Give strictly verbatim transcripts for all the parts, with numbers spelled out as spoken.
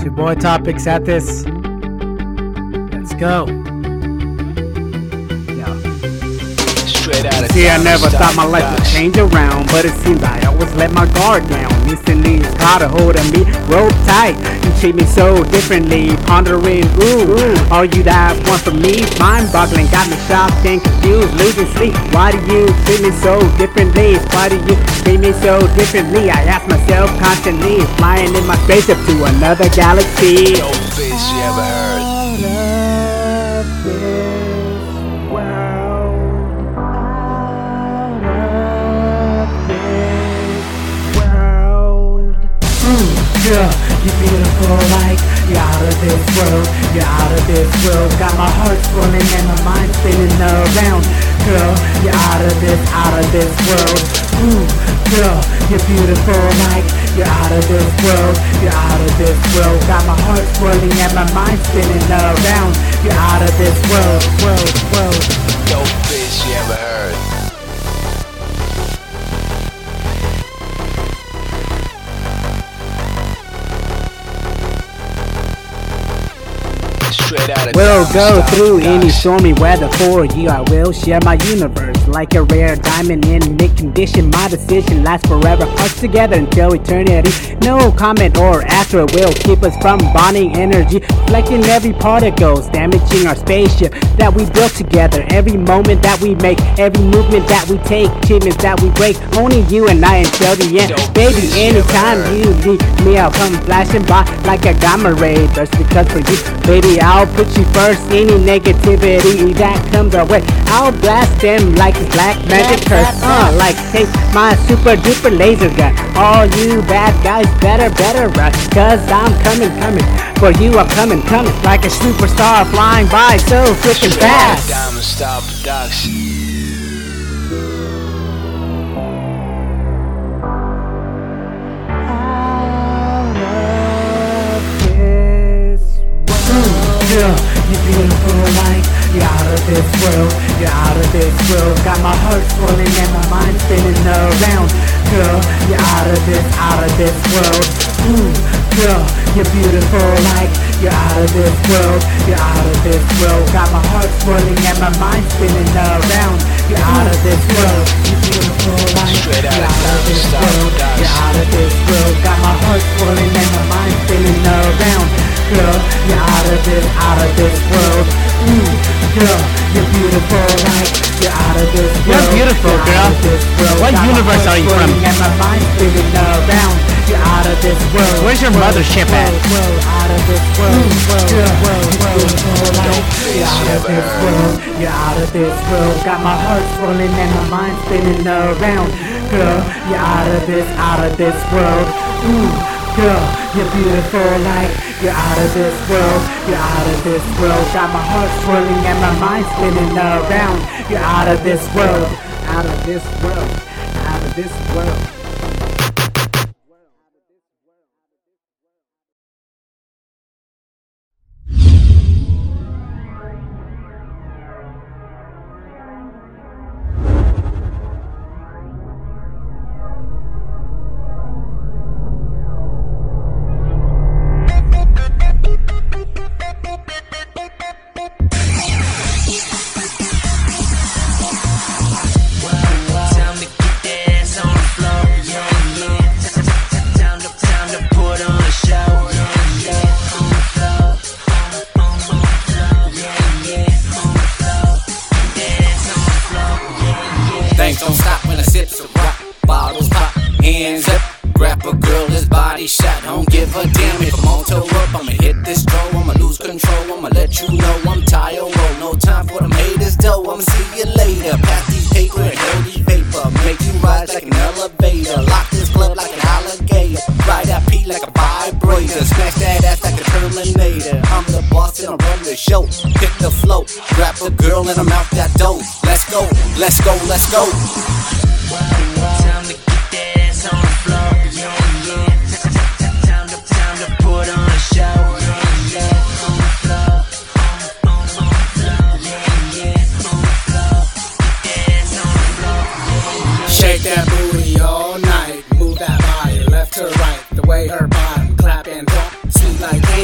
Two more topics at this. Let's go. See, I never thought my life would change around, but it seems I always let my guard down. Missing these caught a hold of me, rope tight. You treat me so differently, pondering, ooh, ooh. All you that want from me, mind-boggling, got me shocked and confused, losing sleep. Why do you treat me so differently? Why do you treat me so differently? I ask myself constantly, flying in my space up to another galaxy. Yo, bitch, you ever heard? Yeah, you're beautiful like you're out of this world, you're out of this world. Got my heart swirling and my mind spinning around. Girl, you're out of this, out of this world. Ooh, girl, you're beautiful like you're out of this world, you're out of this world. Got my heart swirling and my mind spinning around. You're out of this world, world, world. Dope bitch you ever heard? We'll go through any stormy weather for you. I will share my universe like a rare diamond in mid condition. My decision lasts forever, us together until eternity. No comment or after will keep us from bonding energy, reflecting every particles, damaging our spaceship that we built together. Every moment that we make, every movement that we take, achievements that we break, only you and I until the end. Baby, anytime you leave me, I'll come flashing by like a gamma ray burst, because for you, baby, I'll put you first. Any negativity that comes our way, I'll blast them like a black magic curse. Uh, like take my super duper laser gun. All you bad guys better, better rush, cause I'm coming, coming. For you I'm coming, coming. Like a superstar flying by so freaking fast. Diamond Star Productions. Girl, you're beautiful like you're out of this world, you're out of this world. Got my heart swirling and my mind spinning around. Girl, you're out of this, out of this world. Ooh, girl, you're beautiful like you're out of this world, you're out of this world. Got my heart swirling and my mind spinning around. You're out of this world, you're beautiful like you're out of this world, you're out of this world. Got my heart swirling and my mind spinning around. Girl, you're out of this, out of this world. Ooh, girl, you're beautiful like you're out of this world. You're beautiful, you're girl. This what universe are you from? And my mind spinning around. You're out of this world. Where's your world, mothership world, at? World, out of this world, world, girl, world, world, world, like you're out of this world. You're out of this world. Got my heart swirling and my mind spinning around. Girl, you're out of this, out of this world. Ooh. Girl, you're beautiful like you're out of this world, you're out of this world. Got my heart swirling and my mind spinning around. You're out of this world, out of this world, out of this world. All night, move that body left to right, the way her bottom clap and drop, sweet like.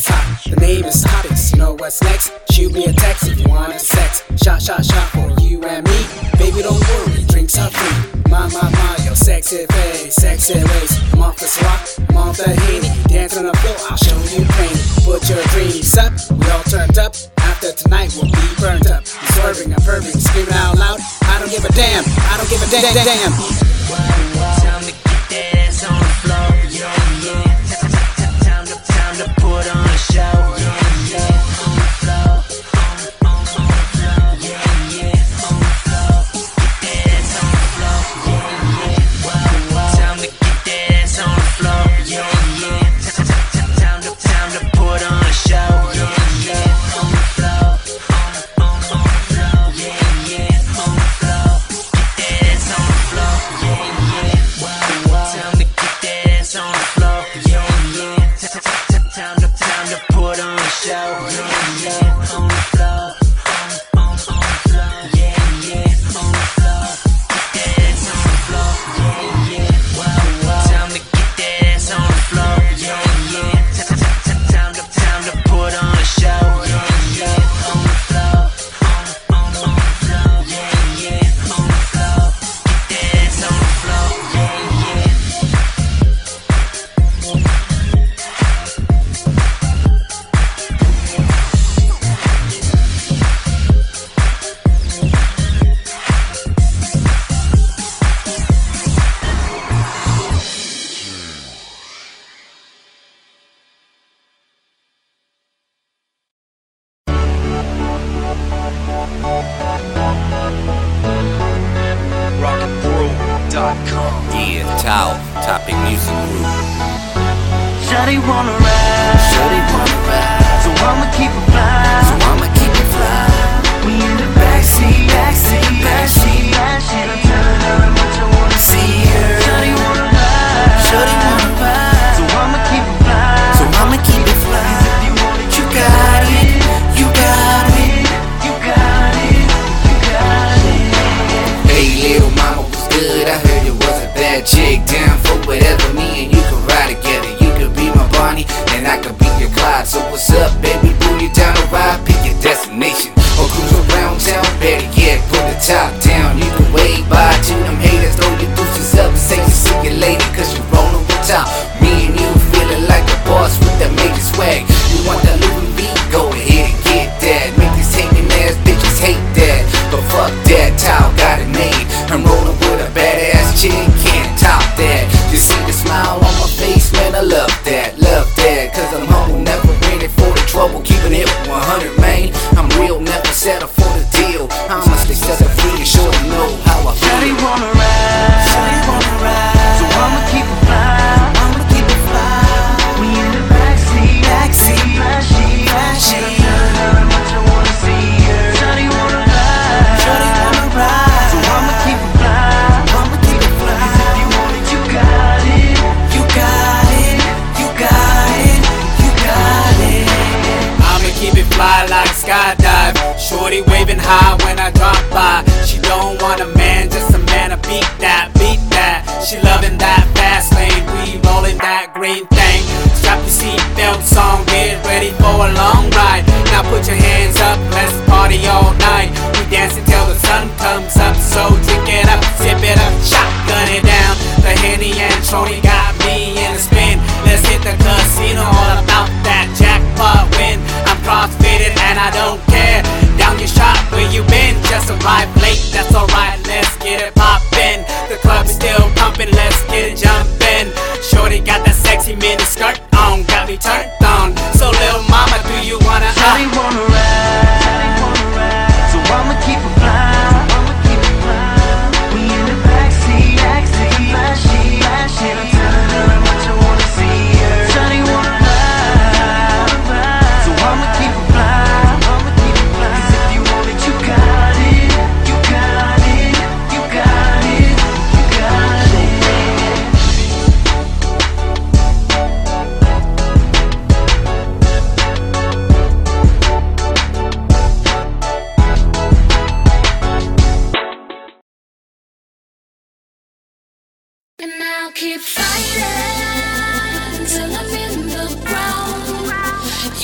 top. The name is topics, you know what's next. Shoot me a text if you wanna sex. Shot, shot, shot for you and me. Baby, don't worry, drinks are free. My, my, my, yo, sexy face, sexy waist. I'm off the rock, I'm off the Haney. Dance on the floor, I'll show you pain. Put your dreams up, we all turned up. After tonight, we'll be burned up. Swerving and purring, screaming out loud. I don't give a damn, I don't give a damn, damn, damn. Time to get that ass on the floor, yo, yeah. Time to, time to put on a show, yeah, yeah. On the floor, on, on, on the floor, yeah, yeah. On the floor, get that ass on the floor, yeah, yeah. Wow, wow. Time to get that ass on the floor, yeah, yeah. Time to, time to put on a show, yeah. Keep fighting till I'm in the ground.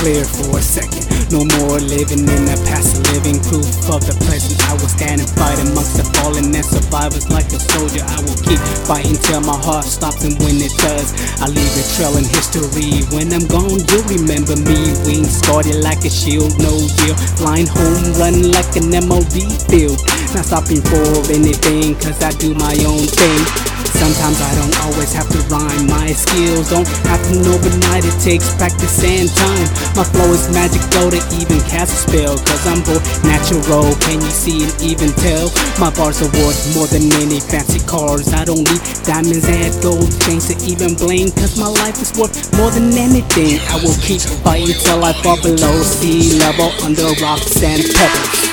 Clear for a second, no more living in the past, living proof of the present. I will stand and fight amongst the fallen and survivors like a soldier. I will keep fighting till my heart stops, and when it does, I leave a trail in history. When I'm gone, you'll remember me. Wings started like a shield, no deal, flying home, running like an M O D field. Not stopping for anything, cause I do my own thing. Sometimes I don't always have to rhyme. My skills don't happen overnight, it takes practice and time. My flow is magical to even cast a spell, cause I'm both natural, can you see and even tell? My bars are worth more than any fancy cars. I don't need diamonds and gold chains to even blame, cause my life is worth more than anything. I will keep fighting till I fall below sea level, under rocks and pebbles.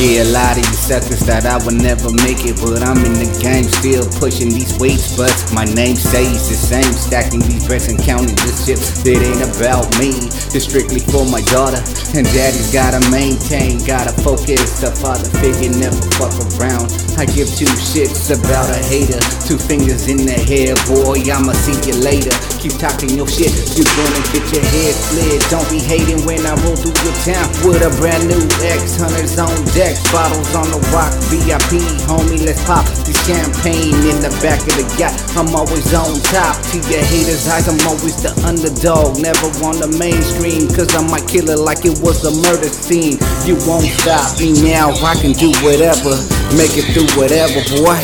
Yeah, a lot of you suckers thought I would never make it, but I'm in the game, still pushing these weights, but my name stays the same. Stacking these bricks and counting the chips, it ain't about me, it's strictly for my daughter. And daddy's gotta maintain, gotta focus, the father figure never fuck around. I give two shits about a hater, two fingers in the hair, boy, I'ma see you later. Keep talking your shit, you gonna get your head slid. Don't be hating when I roll through your town with a brand new X, hunters on deck. Bottles on the rock, V I P, homie, let's pop the champagne in the back of the yacht. I'm always on top, to your haters' eyes, I'm always the underdog, never on the mainstream, cause I might kill it like it was a murder scene. You won't stop me now, I can do whatever, make it through whatever, boy.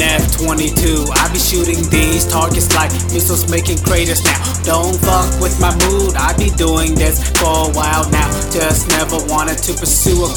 F twenty-two, I be shooting these targets like missiles making craters now. Don't fuck with my mood, I be doing this for a while now. Just never wanted to pursue a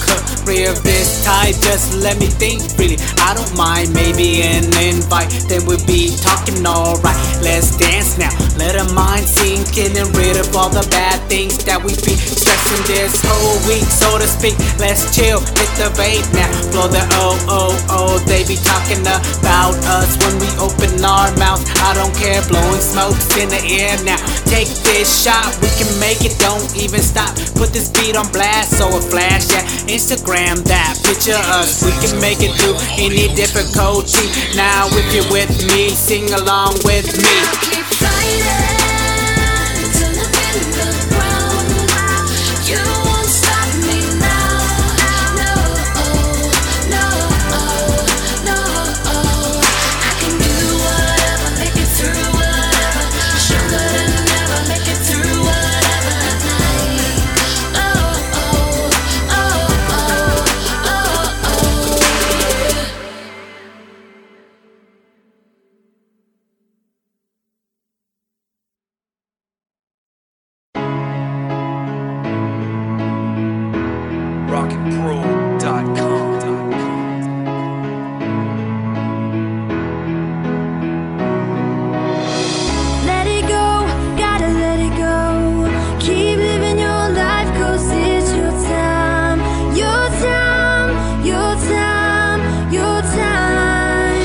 career of this type, just let me think freely. I don't mind, maybe an invite, then we'll be talking alright. Let's dance now, let our mind sink in and rid of all the bad things that we be stressing this whole week, so to speak. Let's chill, hit the vape now, blow the oh oh oh, they be talking about us when we open our mouths. I don't care, blowing smokes in the air now. Take this shot, we can make it, don't even stop. Put this beat on blast, so it flash, yeah. Instagram that, picture us, we can make it through any difficulty. Now if you're with me, sing along with me. Keep fighting. Your time, your time,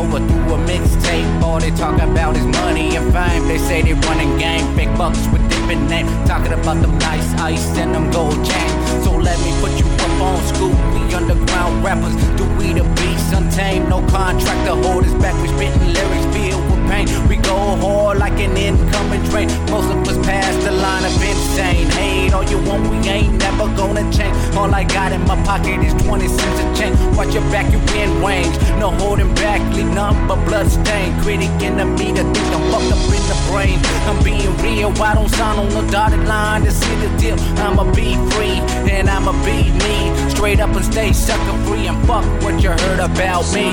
over through a mixtape. All they talk about is money and fame. They say they run a game, fake bucks with different names, talking about them nice ice and them gold chains. So let me put you up on scoop. We underground rappers, do we the beast untamed? No contract to hold us back. We spitting lyrics filled with pain. We go hard like an incoming train. Most of us past the line of insane. Hate all you want, we ain't never gonna change. All I got in my pocket is twenty cents a change. Watch your back, you in range. No holding back, leave nothing but blood stain. Critic enemy that think I'm fucked up in the brain. I'm being real, I don't sign on the dotted line to see the deal. I'ma be free, and I'ma be me. Straight up and stay sucker free, and fuck what you heard about me.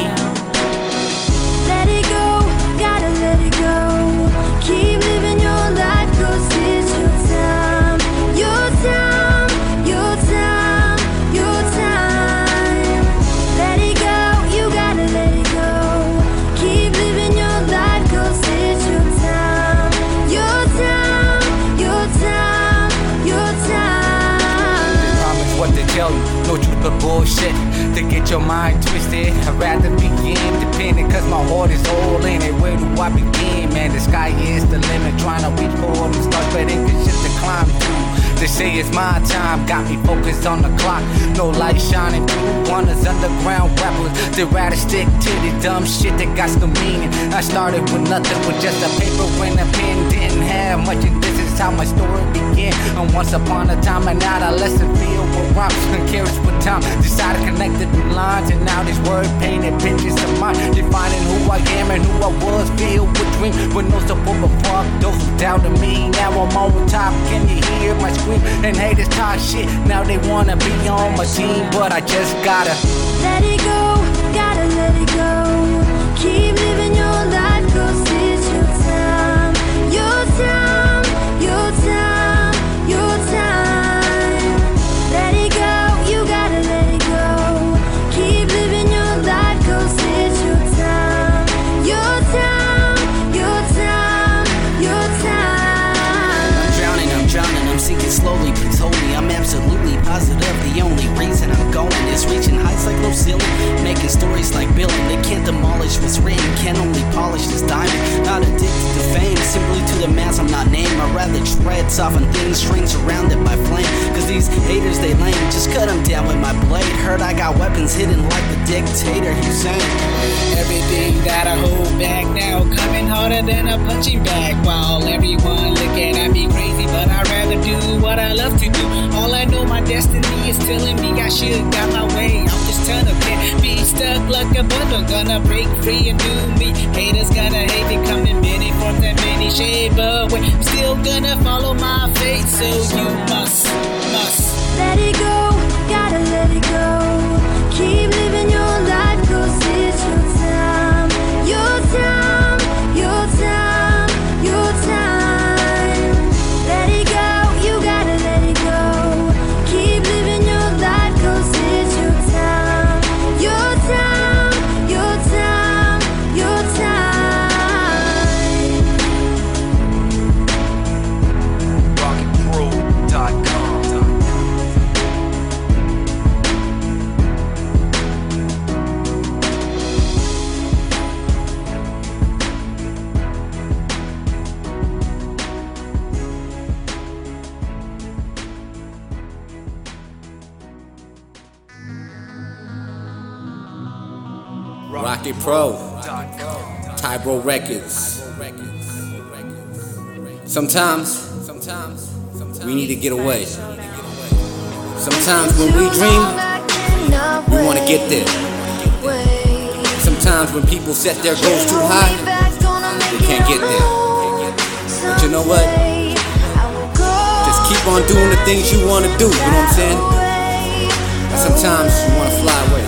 Let it go, gotta let it go. Keep living your life, cause it's your time. Your time, your time, your time. Let it go, you gotta let it go. Keep living your life, cause it's your time. Your time, your time, your time. They promise what they tell you, no truth but bullshit. To get your mind twisted, I'd rather begin dependent, cause my heart is all in it. Where do I begin, man? The sky is the limit, trying to reach for all these stars, but it can just to climb through. They say it's my time, got me focused on the clock. No light shining through, one is underground rappers. They rather stick to the dumb shit that got some meaning. I started with nothing, with just a paper and a pen. Didn't have much, and this is how my story began. And once upon a time, an adolescent filled with rhymes and carrots with time. Decided to connect the lines, and now these words painted pictures of mine, defining who I am and who I was. Filled with dreams, with no support but fuck those who doubted me. Now I'm on top, can you hear my scream? And haters talk shit, now they wanna be on my team, but I just gotta let it go, gotta let it go. Keep living your life, cause it's your time. Your time, your time, your time. Slowly, slowly, I'm absolutely positive. The only reason I'm going is reaching heights like no ceiling, making stories like Billy. They can't demolish what's written, can only polish this diamond. Not addicted to fame, simply to the mass I'm not named. I'd rather tread soft on thin strings surrounded by flame. Cause these haters, they lame, just cut them down with my blade. Heard I got weapons hidden like the dictator Hussein. Everything that I hold back now, coming harder than a punching bag. While everyone looking at me crazy, but I'd rather do what I love to do. All I know, my destiny is telling me I should got my way. I'm just turned up, can't be stuck like a bundle. Gonna break free and do me. Haters gonna hate, they come in many forms and many shades, but we're still gonna follow my fate. So you must, must let it go, gotta let it go. Keep living your life, cause it's your time. Your time, your time, your time. Let it go. Pro, Tybro Records. Sometimes we need to get away. Sometimes when we dream, we want to get there. Sometimes when people set their goals too high, we can't get there. But you know what? Just keep on doing the things you want to do, you know what I'm saying? Sometimes you want to fly away.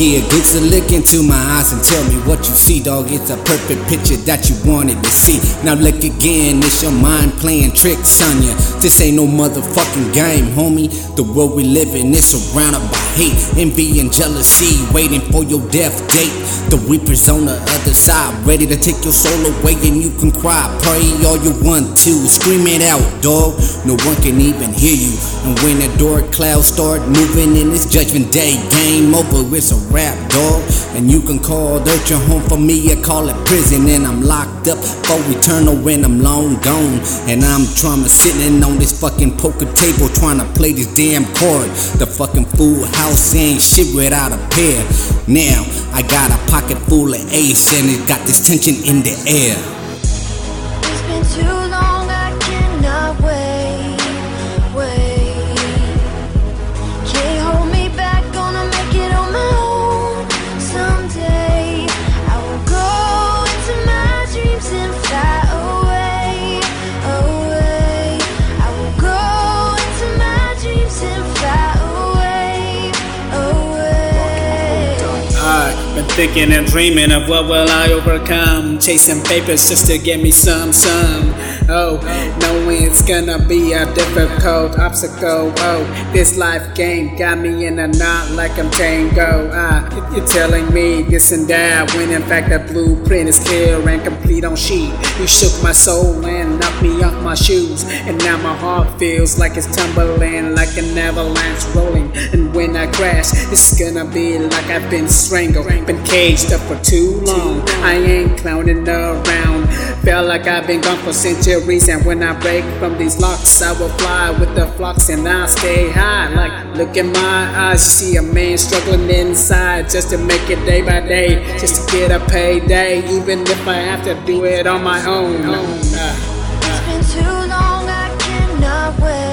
Yeah, Yeah, gets a look into my eyes and tell me what you see, dog. It's a perfect picture that you wanted to see. Now look again, it's your mind playing tricks on ya. This ain't no motherfucking game, homie. The world we live in is surrounded by hate, envy and jealousy, waiting for your death date. The reaper's on the other side, ready to take your soul away, and you can cry, pray all you want to, scream it out, dog. No one can even hear you. And when the dark clouds start moving in this judgment day, game over, it's a rap, dog. And you can call dirt your home, for me I call it prison. And I'm locked up for eternal when I'm long gone. And I'm trauma sitting on this fucking poker table, trying to play this damn card. The fucking food house ain't shit without a pair. Now I got a pocket full of ace, and it got this tension in the air. It's been too long, I cannot wait, wait. Thinking and dreaming of what will I overcome, chasing papers just to get me some, some. Oh, knowing it's gonna be a difficult obstacle. Oh, this life game got me in a knot like I'm Tango. Ah, you're telling me this and that, when in fact the blueprint is clear and complete on sheet. You shook my soul and knocked me off my shoes, and now my heart feels like it's tumbling, like an avalanche rolling. And when I crash, it's gonna be like I've been strangled, been caged up for too long. I ain't clowning around. Felt like I've been gone for centuries, and when I break from these locks, I will fly with the flocks, and I'll stay high. Like, look in my eyes, you see a man struggling inside, just to make it day by day, just to get a payday, even if I have to do it on my own. It's been too long, I cannot wait.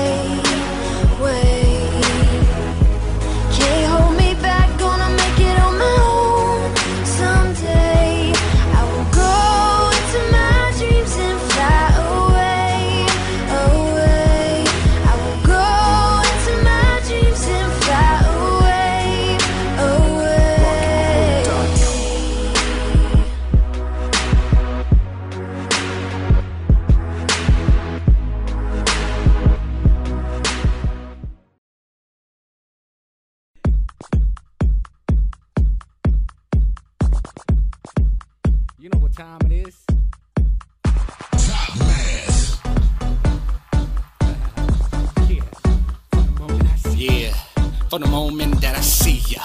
You know what time it is? Top man. Yeah. From the moment I see yeah. From the moment that I see ya.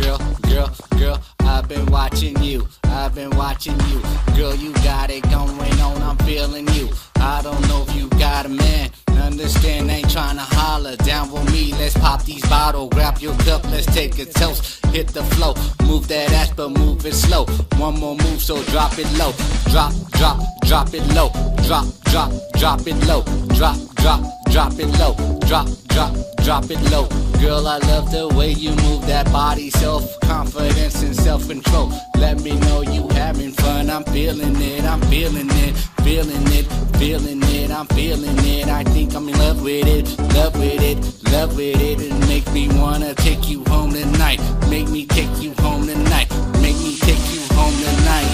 Girl, girl, girl, I've been watching you. I've been watching you. Girl, you got it going on. I'm feeling you. I don't know if you got a man. Understand, ain't tryna holler. Down with me, let's pop these bottles. Grab your cup, let's take a toast. Hit the flow, move that ass but move it slow. One more move so drop it low. Drop, drop, drop it low. Drop, drop, drop it low. Drop, drop, drop it low. Drop, drop, drop it low. Girl, I love the way you move that body. Self-confidence and self-control. Let me know you having fun. I'm feeling it, I'm feeling it. Feeling it, feeling it, I'm feeling it. I think I'm in love with it, love with it, love with it. It makes me wanna take you home tonight. Make me take you home tonight. Make me take you home tonight.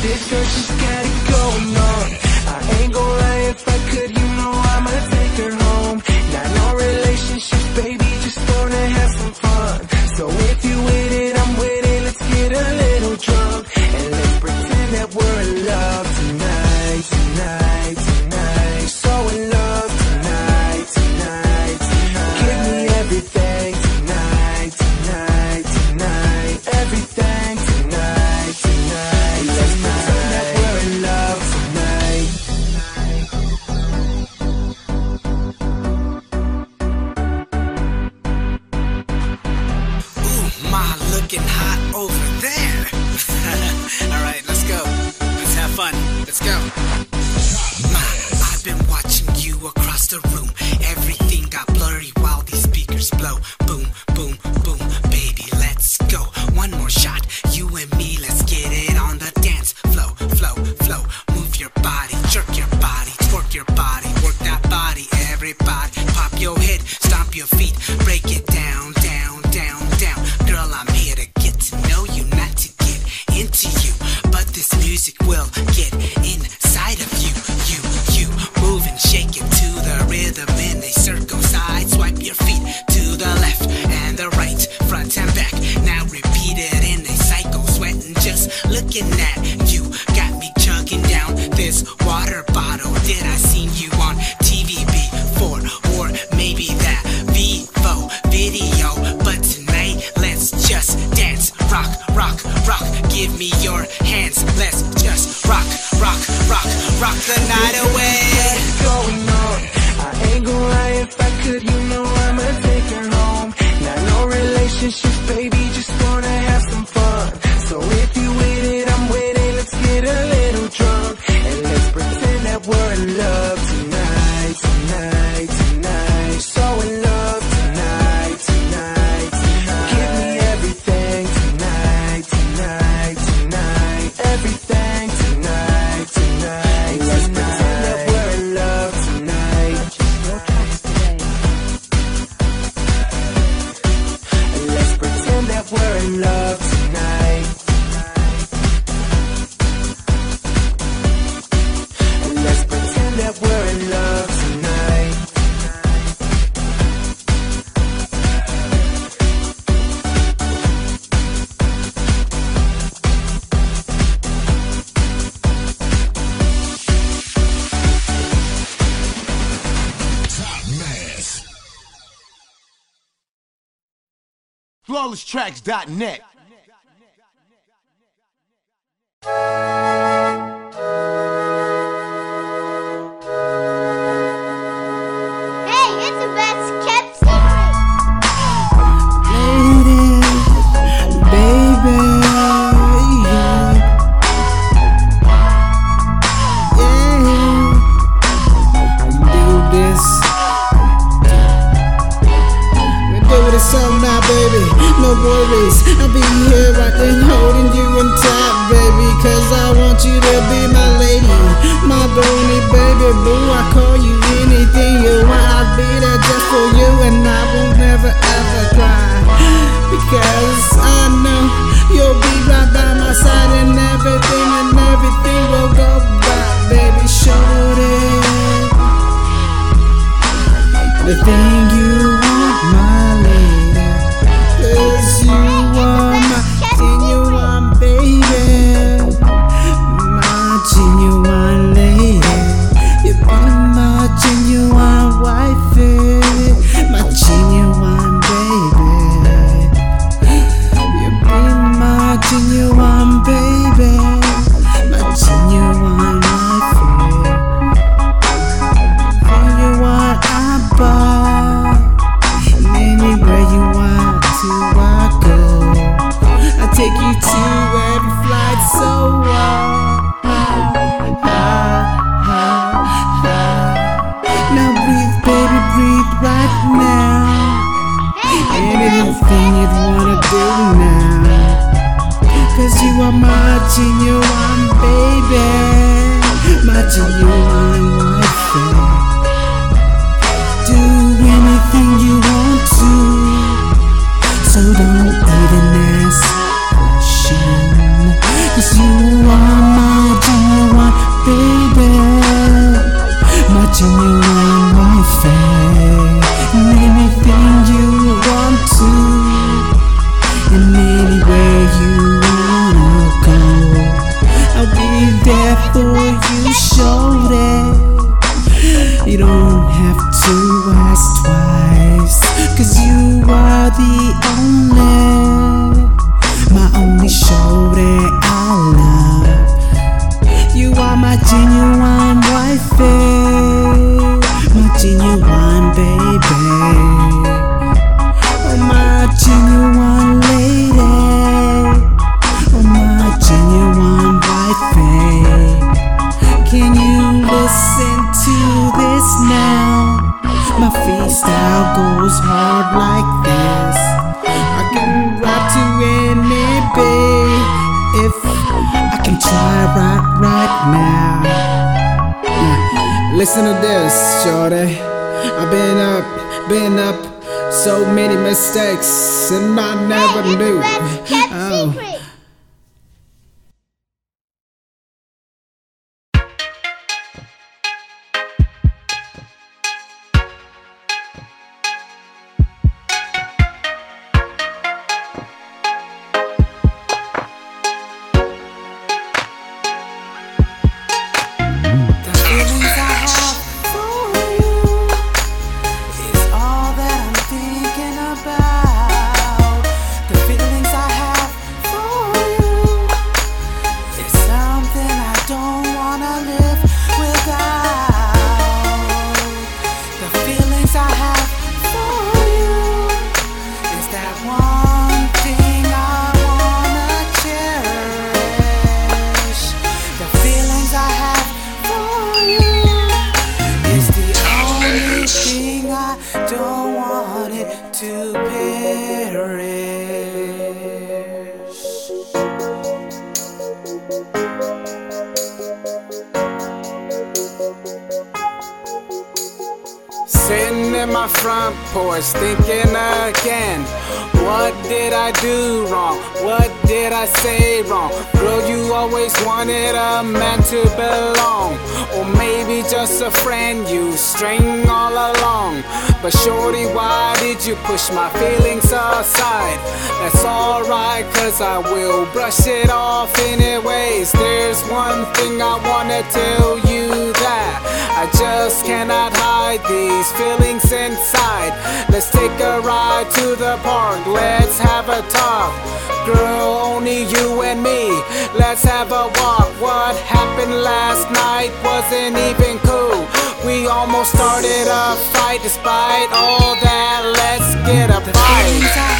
This girl, she's got it going on. I ain't gon' lie, if I could, you know I'ma take her home. Not no relationship, baby, just gonna have some fun. So if you with it, I'm with it. Let's get a little drunk and let's pretend that we're in love tonight, tonight, tonight. So in love tonight, tonight, tonight. Give me everything tonight, tonight, tonight. Everything tonight, tonight, tonight. Let's pretend that we're in love. music will get inside of you, you, you. Move and shake it to the rhythm in a circle side. Swipe your feet to the left and the right, front and back. Now repeat it in a cycle, sweating, just looking at you. Got me chugging down this water bottle. Did I seen you on T V before? Or maybe that Vivo video. But tonight, let's just dance, rock, rock, rock. Give me your hands, let's just rock, rock, rock, rock the night away. What's going on? I ain't gonna lie, if I could, you know I'ma take her home. Not no relationships, baby, just wanna have some fun. So if you with it, I'm with it, let's get a little drunk. And let's pretend that we're in love tonight, tonight, tonight. So in love tonight, tonight, tonight. Give me everything tonight, tonight, tonight. Everything tonight, tonight, tonight. Let's pretend that we're in love tonight. Let's pretend that we're in love tonight. Let's pretend that we're in love tonight. Flawless tracks dot net. Hey, it's the best kept secret. Lady, baby, yeah. Yeah. Do this. We'll do this song now, baby. No worries, I'll be here rocking, holding you in tight, baby. Cause I want you to be my lady, my bony baby boo. I call you anything you want, I'll be there just for you. And I will never ever cry, because I know you'll be right by my side. And everything and everything will go right, baby. Show it, the thing you want, my lady. Cause you are my genuine baby, my genuine lady. You are my genuine wifey, my genuine baby. You be my genuine baby, my genuine wifey. Where you are, I buy. Anywhere you want to, I go. I take you to every flight, so high, high, high, high. Now breathe, baby, breathe right now. Anything you'd wanna do now, cause you are my genuine baby, my genuine wife. Do anything you want to, so don't even ask question, cause you are my genuine baby, my genuine wife. And anything you want to, and anywhere you wanna go, I'll be there for you, show that you don't have to ask twice. Cause you are the only, my only shoulder I love. You are my genuine wifey, my genuine baby, oh my genuine lady, oh my genuine wifey. Can you listen to this now? My freestyle goes hard like this. I can rap to any beat, if I can try right, right now. Yeah. Listen to this, shorty. I've been up, been up, so many mistakes, and I never hey, knew. Oh. Sitting in my front porch thinking again, what did I do wrong? What did I say wrong? Girl, you always wanted a man to belong, or maybe just a friend you string all along. But shorty, why did you push my feelings aside? That's alright, cause I will brush it off anyways. There's one thing I wanna tell you that I just cannot hide these feelings inside. Let's take a ride to the park, let's have a talk. Girl, only you and me, let's have a walk. What happened last night wasn't even cool. We almost started a fight despite all that. Let's get a fight.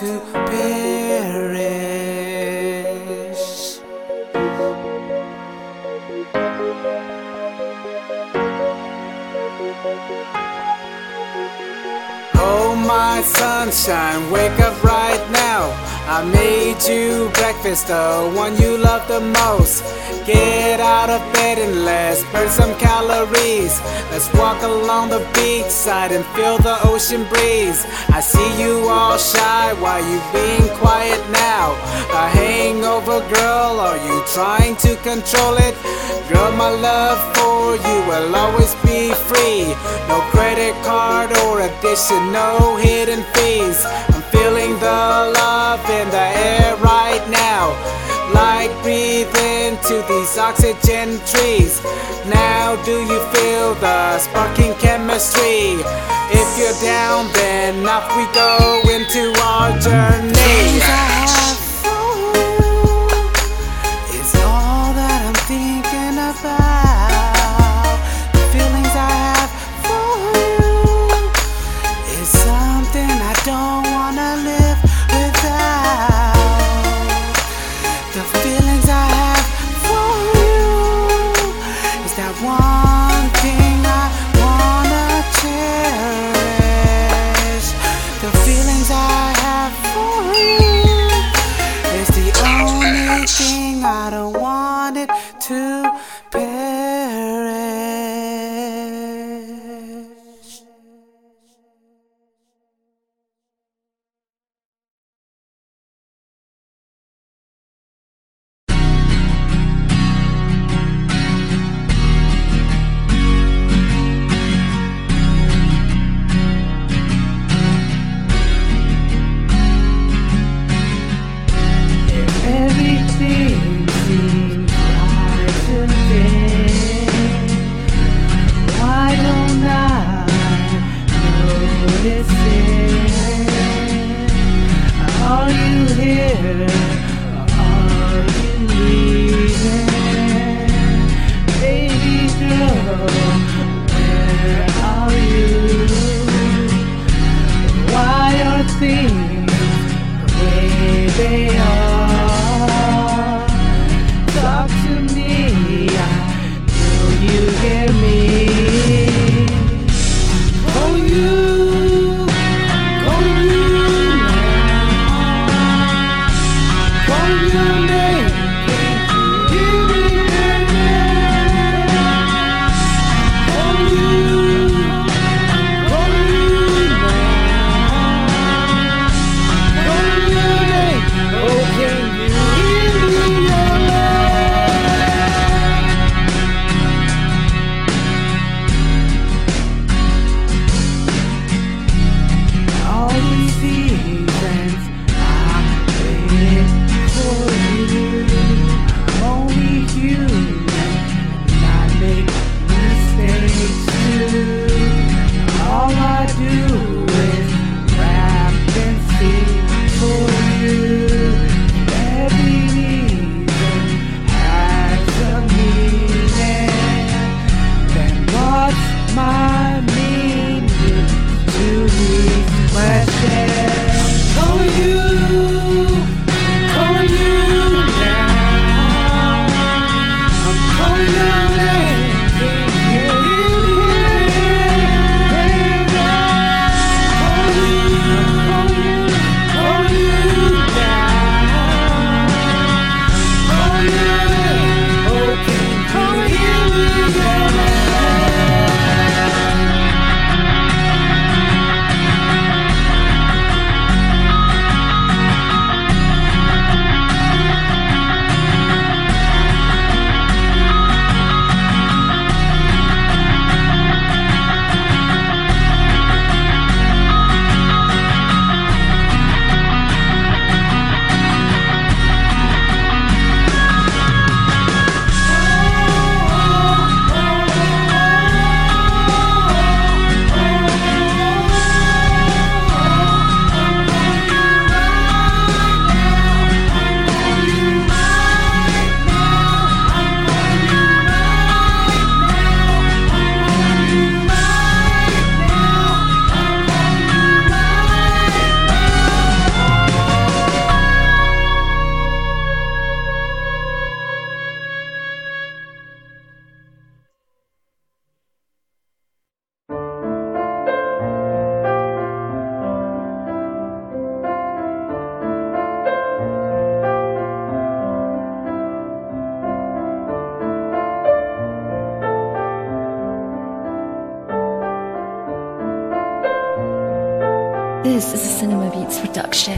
To perish. Oh my sunshine, wake up right now. I made you breakfast, the one you love the most. Get out of bed and let's burn some calories. Let's walk along the beach side and feel the ocean breeze. I see you all shy, why you being quiet now? A hangover, girl, are you trying to control it? Girl, my love for you will always be free. No credit card or addition, no hidden fees. I'm feeling the love in the air right now, like breathing to these oxygen trees. Now do you feel the sparking chemistry? If you're down, then off we go into our journey. I don't want it to perish. Everything these friends I waited for. This is a Cinema Beats production.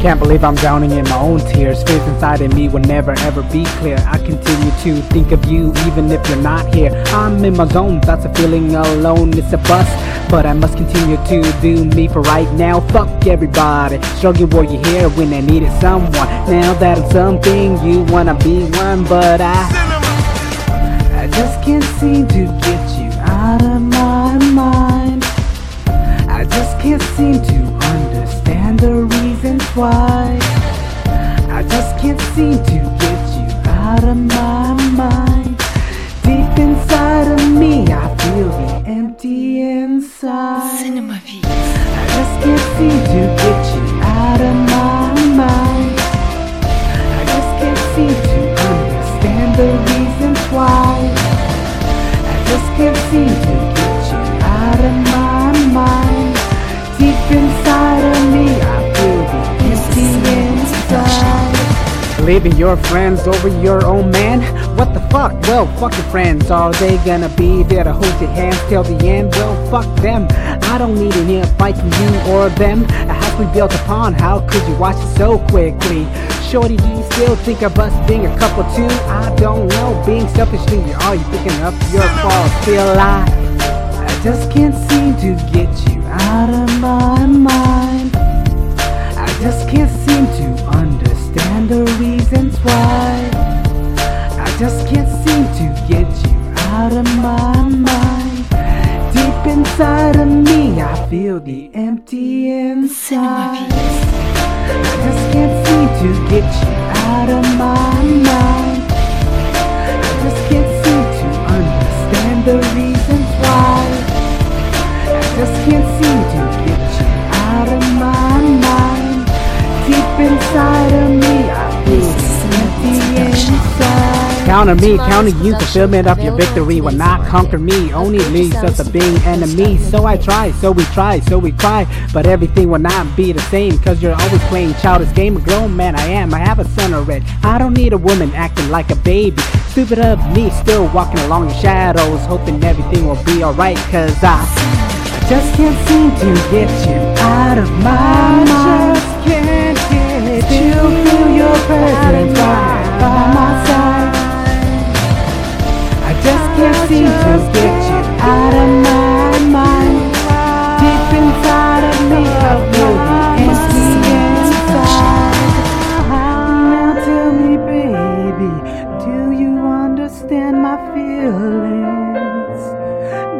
Can't believe I'm drowning in my own tears. Fears inside of me will never ever be clear. I continue to think of you even if you're not here. I'm in my zone, that's a feeling alone, it's a bust. But I must continue to do me for right now. Fuck everybody, struggle where you here when I needed someone. Now that I'm something, you wanna be one. But I, Cinema. I just can't seem to get you out of my mind. I just can't seem to understand the reasons why. I just can't seem to get you out of my mind. Deep inside of me I feel the empty inside. Cinema Beats. I just can't seem to get you out of my mind. I just can't seem to understand the reasons why. I just can't seem to get you out of my mind. Deep inside of me I feel the empty inside. Leaving your friends over your own man? What the fuck? Well, fuck your friends. Are they gonna be there to hold your hands till the end? Well, fuck them. I don't need an invite from you or them. A house we built upon, how could you watch it so quickly? Shorty, do you still think of us being a couple too? I don't know, being selfishly, are you picking up your faults? Still I, I just can't seem to get you out of my mind. I just can't seem to understand the reasons why. I just can't seem to get you out of my mind. Deep inside of me, I feel the empty inside. I just can't seem to get you out of my mind. I just can't seem to understand the reasons why. I just can't seem to get you out of my mind. Deep inside of me, I feel the empty inside. Counter me, counting you, fulfillment of your victory will not conquer me, only leads us to being enemies. So I try, so we try, so we cry, but everything will not be the same, cause you're always playing childish game. A grown man I am, I have a son already, I don't need a woman acting like a baby. Stupid of me, still walking along in shadows, hoping everything will be alright, cause I, I just can't seem to get you out of my mind. I just can't get you, feel your presence right by my side. I just can't seem to get you out of my mind. Deep inside of me, I feel the empty inside. Now tell me, baby, do you understand my feelings?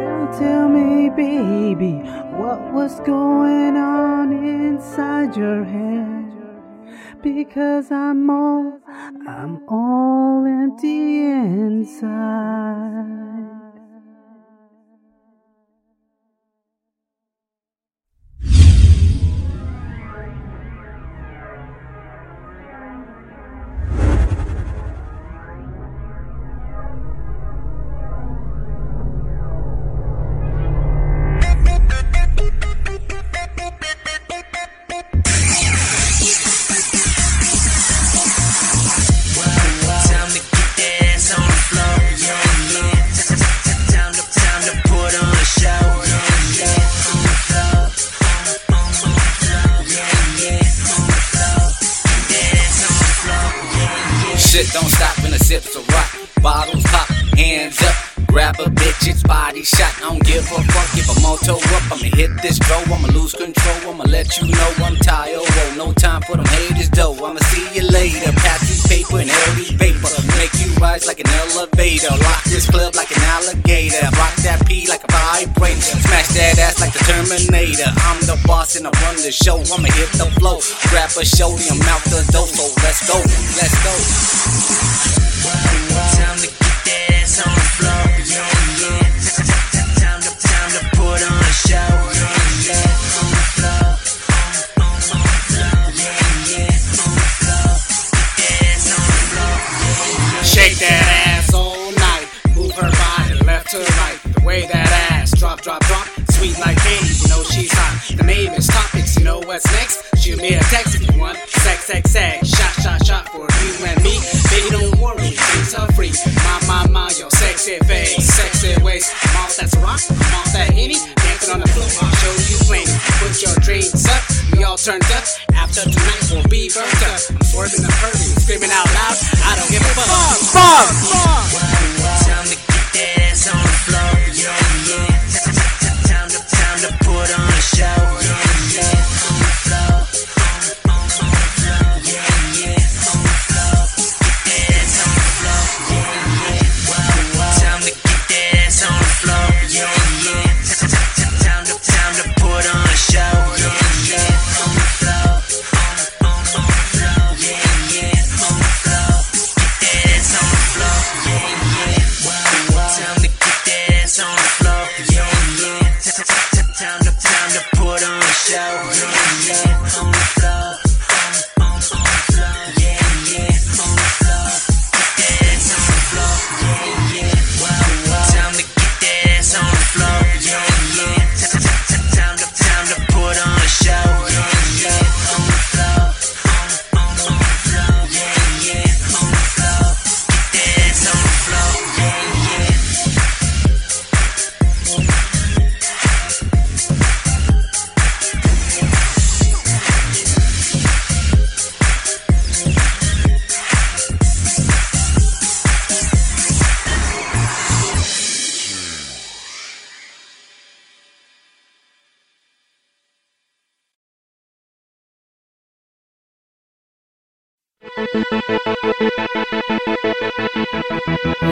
Now tell me, baby, what was going on inside your head? Because I'm all, I'm all empty inside. Don't stop when the zips are rock, bottles pop, hands up, grab a bitch, it's body shot. I don't give a fuck if I'm all toe up, I'ma hit this go, I'ma lose control, I'ma let you know I'm tired, oh, no time for them haters though, I'ma see you later, pass this paper and air this paper, make you rise like an elevator, lock this club like an alligator, rock that P like a vibrator, smash that ass like the Terminator, I'm the boss and I run the show, I'ma hit the flow, grab a shoulder, I'm out the door, so let's go, let's go. Time to get that ass on the floor, yeah, yeah. Time to, time to put on a show, yeah, yeah. On the floor, on, on, on the floor, yeah, yeah. On the floor, get that ass on the floor, yeah, yeah. Shake that ass all night, move her body left to right. The way that ass drop, drop, drop, sweet like candy, you know she's hot. The name is Topics, you know what's next? Shoot me a text if you want, sex, sex, sex, shot, shot, shot for you and me. Baby, don't worry, things are free. My, my, my, your sexy face, sexy waist. I'm off that rock, I'm off that Henny. Dancing on the floor, I'll show you plenty. Put your dreams cuss. More than I'm hurting, screaming out loud. I don't give a fuck. Fuck, fuck, fuck. Time to get that ass on the floor. Yeah, yeah. Time to, time to put on a show. Yeah, yeah. On the floor, on the floor. Yeah, yeah. On the floor, get that ass on the floor. Yeah, yeah. Wow, wow. Time to get that ass on the floor. Yeah, yeah. Time to, time to put on a show. Yeah.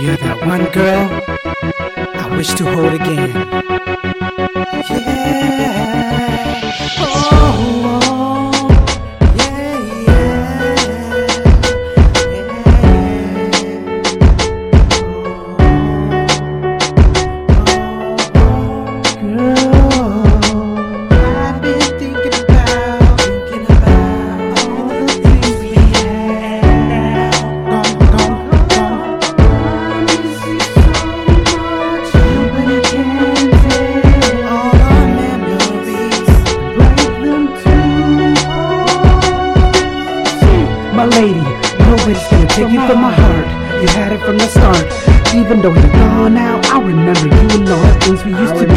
You're that one girl I wish to hold again. Yeah. Oh, oh. Yeah, yeah. Yeah. Oh, girl, I've been thinking about, thinking about all the things we had. Take it from my heart, you had it from the start. Even though you're gone now, I remember you and all the things we used to do.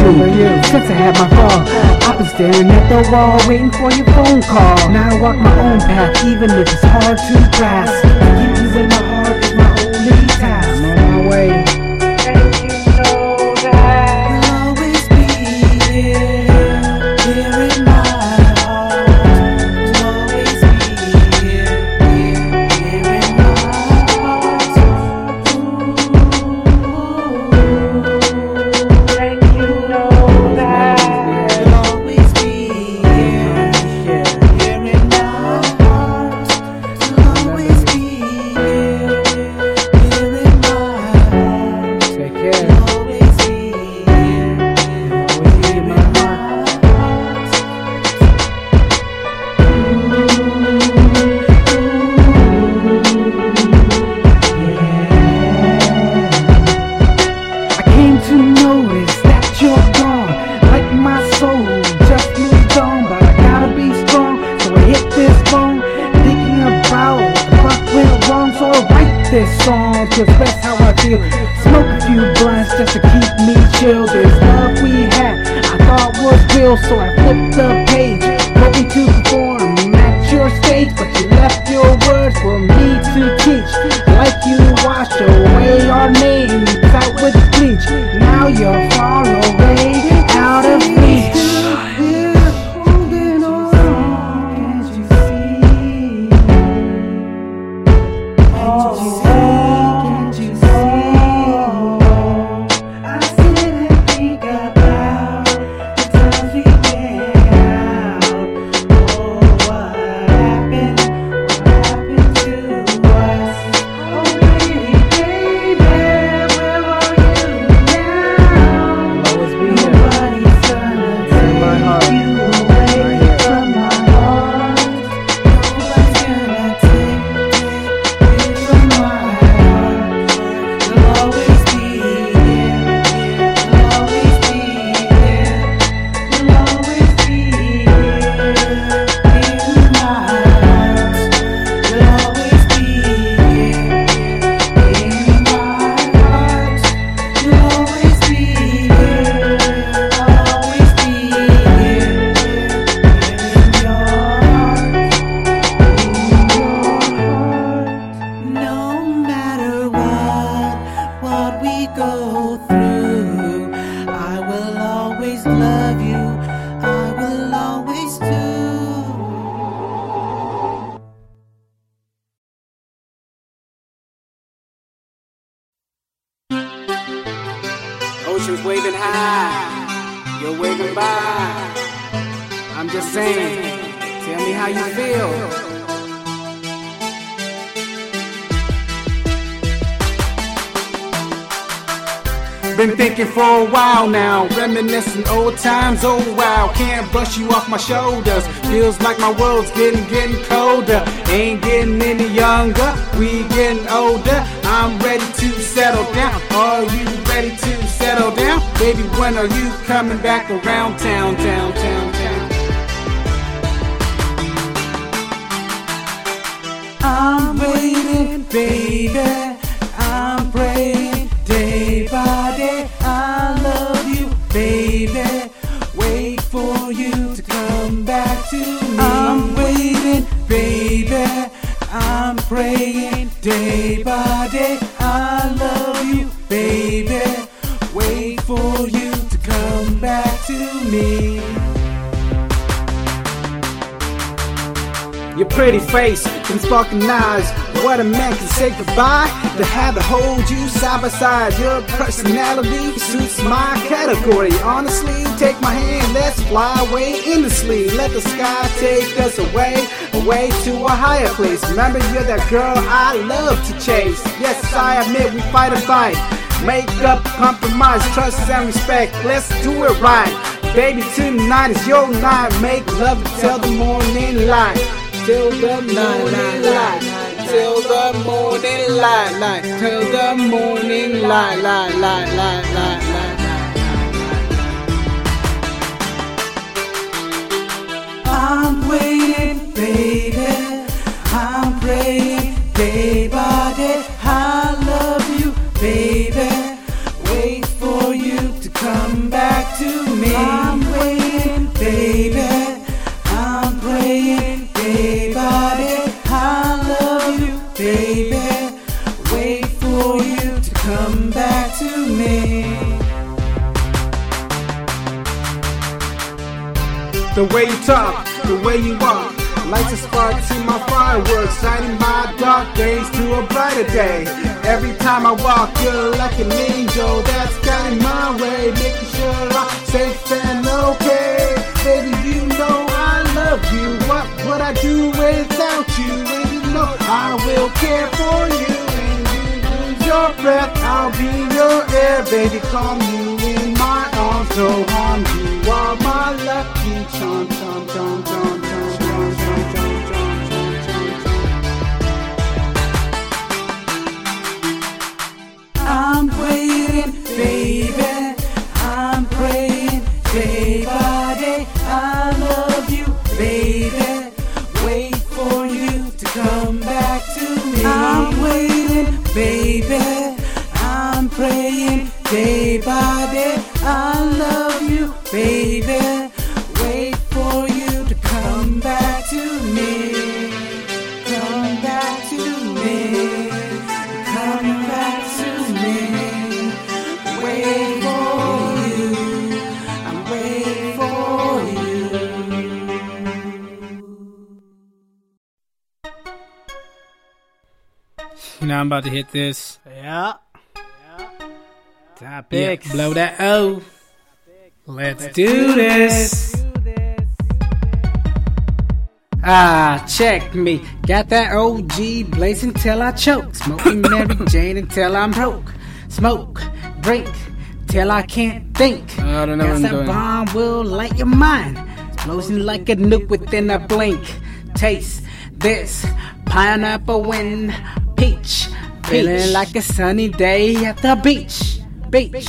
Since I had my fall, I've been staring at the wall, waiting for your phone call. Now I walk my own path, even if it's hard to grasp. Keep you in my heart is my only task. I'm on my way. And you know that you'll always be here, here in my heart. You'll always be here, here, here in my heart. And you know that You'll always be here, here, here in my heart. You'll always be here, here in my heart. Take care. You'll always be here, here in my heart. I came to notice that you're gone, like my soul just moved on. But I gotta be strong, so I hit this phone, thinking about what went wrong. So I write this song to express how I feel. Smoke a few blunts just to keep me chill. This love we had, I thought was real, so I flipped the page, hoping to perform at your stage. But you left your words for me to teach, like you washed away our names out with bleach. Now you're far away, out of reach. Holding on, can't you see? Can't you see? Can't you see? I sit and think about the times we went out. Oh, what happened? What happened to us? Oh, baby, baby, where are you now? Always be here. Nobody's gonna take my heart. You away from my heart. Nobody's gonna take it from my ocean's waving high, you're waving by. I'm just saying, tell me how you feel. Been thinking for a while now, reminiscing old times, oh wow. Can't brush you off my shoulders, feels like my world's getting, getting colder. Ain't getting any younger, we getting older. I'm ready to settle down, are you ready to settle down? Baby, when are you coming back around town, town, town, town? I'm waiting, baby, I'm praying. Day by day, I love you, baby. Wait for you to come back to me. I'm waiting, baby. I'm praying. Day by day, I love you, baby. Wait for you to come back to me. Your pretty face and sparkling eyes, what a man can say goodbye. To have to hold you side by side, your personality suits my category. Honestly, take my hand, let's fly away endlessly. Let the sky take us away, away to a higher place. Remember, you're that girl I love to chase. Yes, I admit we fight a fight, make up, compromise, trust and respect. Let's do it right, baby. Tonight is your night. Make love till the morning light. Till the morning light, till the morning light, light, till the morning light, light, light, light, light, light. I'm waiting, baby. I'm praying, day by day. I love you, baby. Wait for you to come back to me. I'm waiting, baby. I'm praying. Day by day, I love you, baby. Wait for you to come back to me. The way you talk, the way you walk, lights a spark to my fireworks, shining my dark days to a brighter day. Every time I walk, you're like an angel that's guiding my way, making sure I'm safe and okay. Baby, you know you, what would I do without you? And you know I will care for you. And you lose your breath, I'll be your air. Baby, calm you in my arms, so warm. You are my lucky charm, charm, charm, charm, charm, charm, charm, charm, charm, charm. I'm waiting, baby. I'm praying, day by day. I love you, baby. Wait for you to come back to me. I'm waiting, baby. I'm praying, day by day. I love you, baby. Wait for you to come back to me. Come back to me. Come back to me. Wait for you. I'm waiting for you. Now I'm about to hit this. Yeah. yeah. Topics. Yeah. Blow that O. Let's, Let's do this. this. Ah, check me. Got that O G blazing till I choke. Smoking Mary Jane until I'm broke. Smoke, drink, till I can't think. I don't know what I'm doing. Guess that bomb will light your mind. Explosion like a nuke within a blink. Taste this pineapple wind. Peach, feeling like a sunny day at the beach. Beach,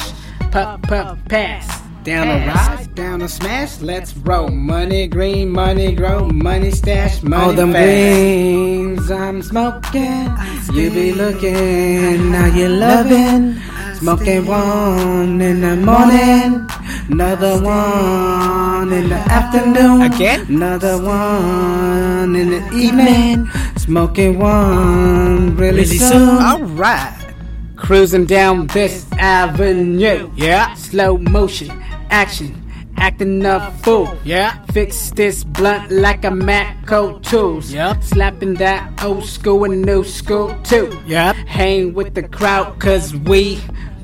puff, puff, pass. Down a rise, down a smash, let's roll. Money green, money grow, money stash, money all them fast. Greens I'm smoking, you be looking, now you loving. Smoking one in the morning, another one in the afternoon. Again? Another one in the evening. Smoking one really, really soon. soon. Alright. Cruising down this avenue. Yeah. Slow motion, action, acting a fool. Yeah. Fix this blunt like a Matco tools. Yep. Slapping that old school and new school too. Yep. Hang with the crowd cause we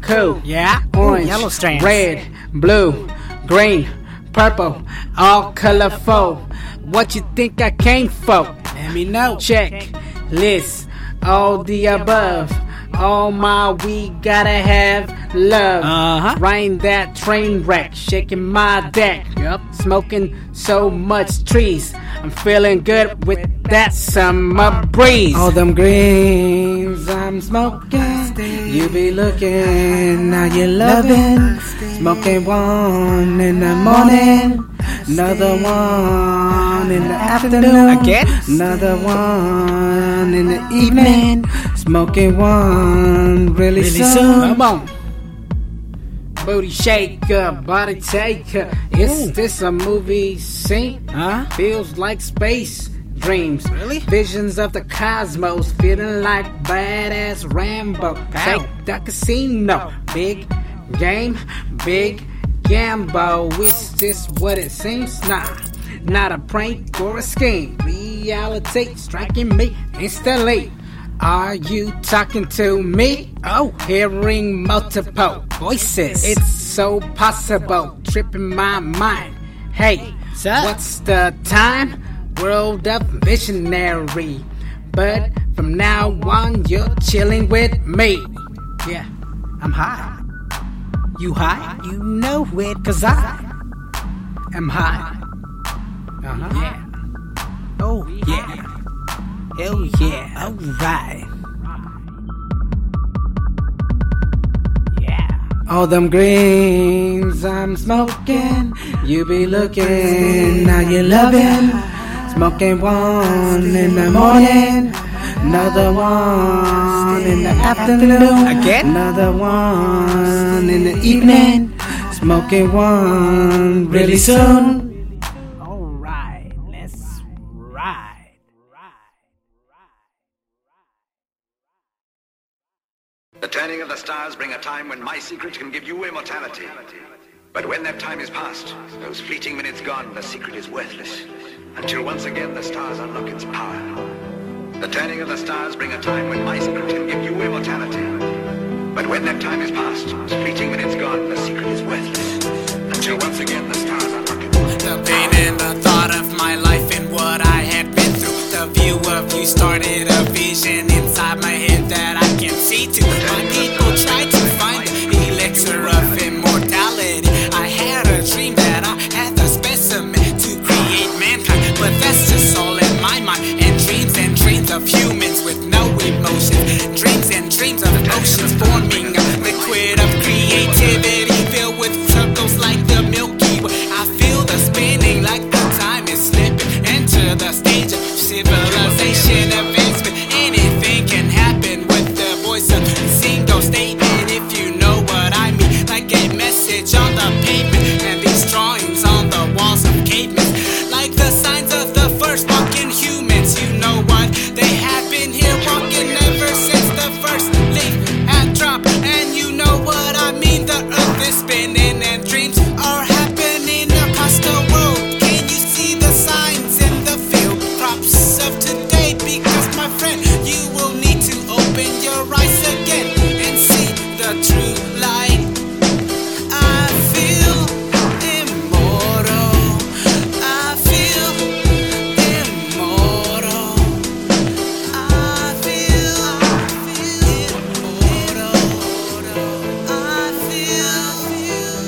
cool. Yeah. Orange, yellow strands. Red, blue, green, purple, all colorful. What you think I came for? Let me know. Check list, all the above. Oh my, we gotta have love. Uh-huh. Riding that train wreck, shaking my deck. Yep. Smoking so much trees. I'm feeling good with that summer breeze. All them greens I'm smoking. You be looking, now you loving. Smoking one in the morning, another one in the afternoon, again, another one in the evening. Smoking one really, really soon. Come on. Booty shaker, body taker. Is this a movie scene? Huh? Feels like space dreams. Really? Visions of the cosmos. Feeling like badass Rambo. Ow. Take the casino. Big game, big gambo. Is this what it seems? Nah, not a prank or a scheme. Reality striking me instantly. Are you talking to me? Oh, hearing multiple voices. It's so possible, tripping my mind. Hey, what's the time? World of visionary. But from now on, you're chilling with me. Yeah, I'm high. You high? You know it, cause I am high. Uh-huh. Yeah. Oh, yeah. Hell yeah, alright. Yeah. All them greens I'm smoking. You be looking, now you loving. Smoking one in the morning, another one in the afternoon, again, another one in the evening. Smoking one really soon. The turning of the stars bring a time when my secret can give you immortality. But when that time is past, those fleeting minutes gone, the secret is worthless. Until once again the stars unlock its power. The turning of the stars bring a time when my secret can give you immortality. But when that time is past, those fleeting minutes gone, the secret is worthless. Until once again the stars unlock its power. The pain and the thought of my life and what I had been through. The view of you started a vision inside my head that I can't see to. My people tried to find the elixir of immortality. I had a dream that I had the specimen to create mankind, but that's just all in my mind. And dreams and dreams of humans with no emotion. Dreams and dreams of oceans forming a liquid of creativity filled with circles like the Milky Way. I feel the spinning like the time is slipping. Enter the stage of civilization advancement. Anything can happen with the voice of a single statement, if you know what I mean. Like a message on the pavement and these drawings on the walls of cavemen, like the signs of the first walking humans. You know what? They have been here walking ever since the first leaf had dropped. And you know what I mean? The earth is spinning and dreams are happening across the world. Can you see the signs in the field? Props of today, because my friend, you will need to open your eyes again and see the true light. I feel immortal. I feel immortal. I feel, I feel immortal. I feel immortal.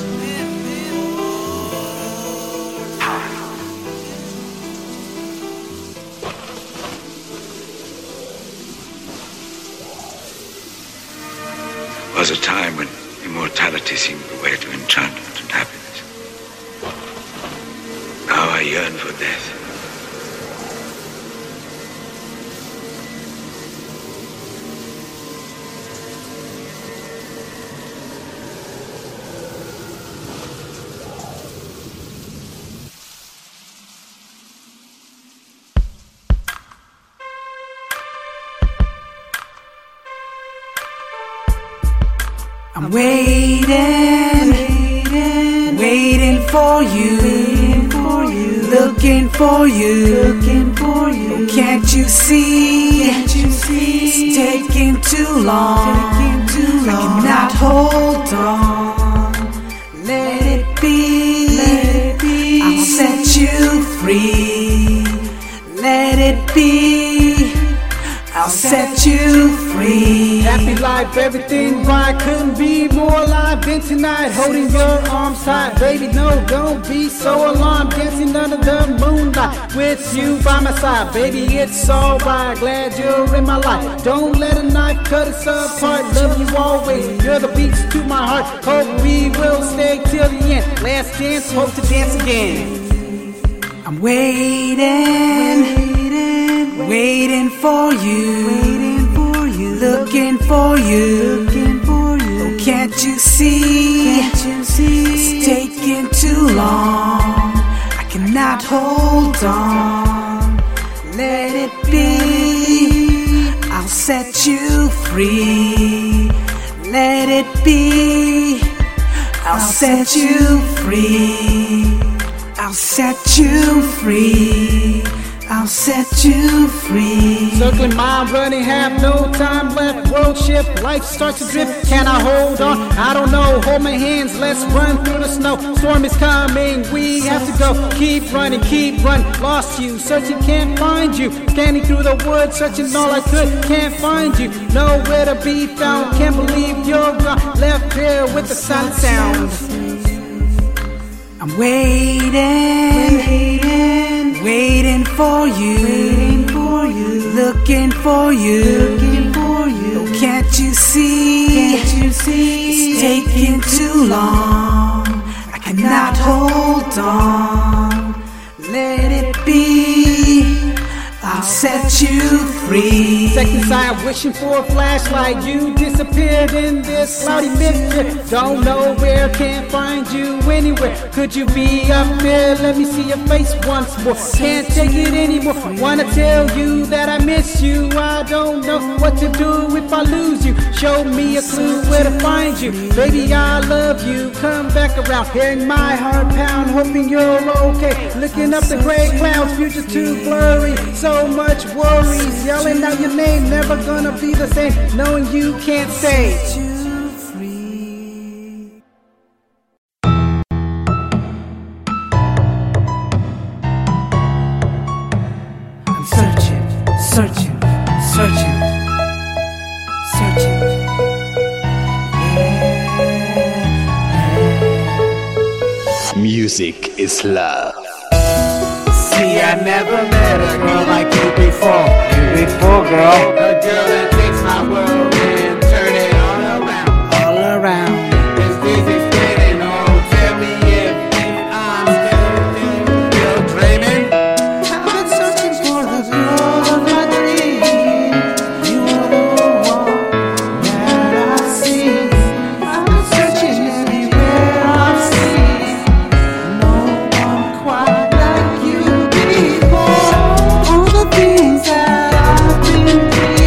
Was a time when immortality seemed the way to enchantment and happiness. Now I yearn for I'm waiting, waiting, waiting for you, waiting for you, looking for you, looking for you. Can't you see? Can't you see? It's taking too long. Taking too long. not hold on. Let it be, let it be. I'll set you free. Let it be, I'll set you free. Happy life, everything right. Couldn't be more alive than tonight. Holding your arms tight, baby, no, don't be so alarmed. Dancing under the moonlight with you by my side, baby, it's alright. Glad you're in my life. Don't let a knife cut us apart. Love you always, you're the beats to my heart. Hope we will stay till the end. Last dance, hope to dance again. I'm waiting. Waiting for you, waiting for you, looking for you, looking for you. Oh, can't you see? Can't you see? It's taking too long. I cannot hold on. Let it be. I'll set you free. Let it be. I'll set you free. I'll set you free. I'll set you free. Circling my running, have no time left. Road ship, life starts to drift. Can I hold on? I don't know. Hold my hands, let's run through the snow. Storm is coming, we have to go. Keep running, keep running. Lost you, searching, can't find you. Scanning through the woods, searching all I could. Can't find you, nowhere to be found. Can't believe you're gone. Left there with the silent sounds. I'm waiting, waiting. Waiting for you, waiting for you, looking for you, looking for you. Oh, can't you see? Can't you see? It's taking too long. I cannot hold on. Let it be. I'll set you free. Seconds I wishing for a flashlight. You disappeared in this cloudy picture. Don't know where, can't find you anywhere. Could you be up there? Let me see your face once more. Can't take it anymore. Wanna tell you that I miss you. I don't know what to do if I lose you. Show me a clue where to find you. Baby, I love you. Come back around. Hearing my heart pound, hoping you're okay. Looking up the gray clouds, future too blurry. So So much worries, yelling out your name, never gonna be the same, knowing you can't say. I'm searching, searching, searching, searching. Yeah. Music is love. See, I never met a girl like you before. You before, girl. A girl that takes my world and turn it all around. All around. This dizzy spinning, oh, tell me if, if I'm still, still dreaming. I've been searching for the love of my dreams. You are the one that I see. I've been searching everywhere I've seen. No one quite. Things that I've been doing.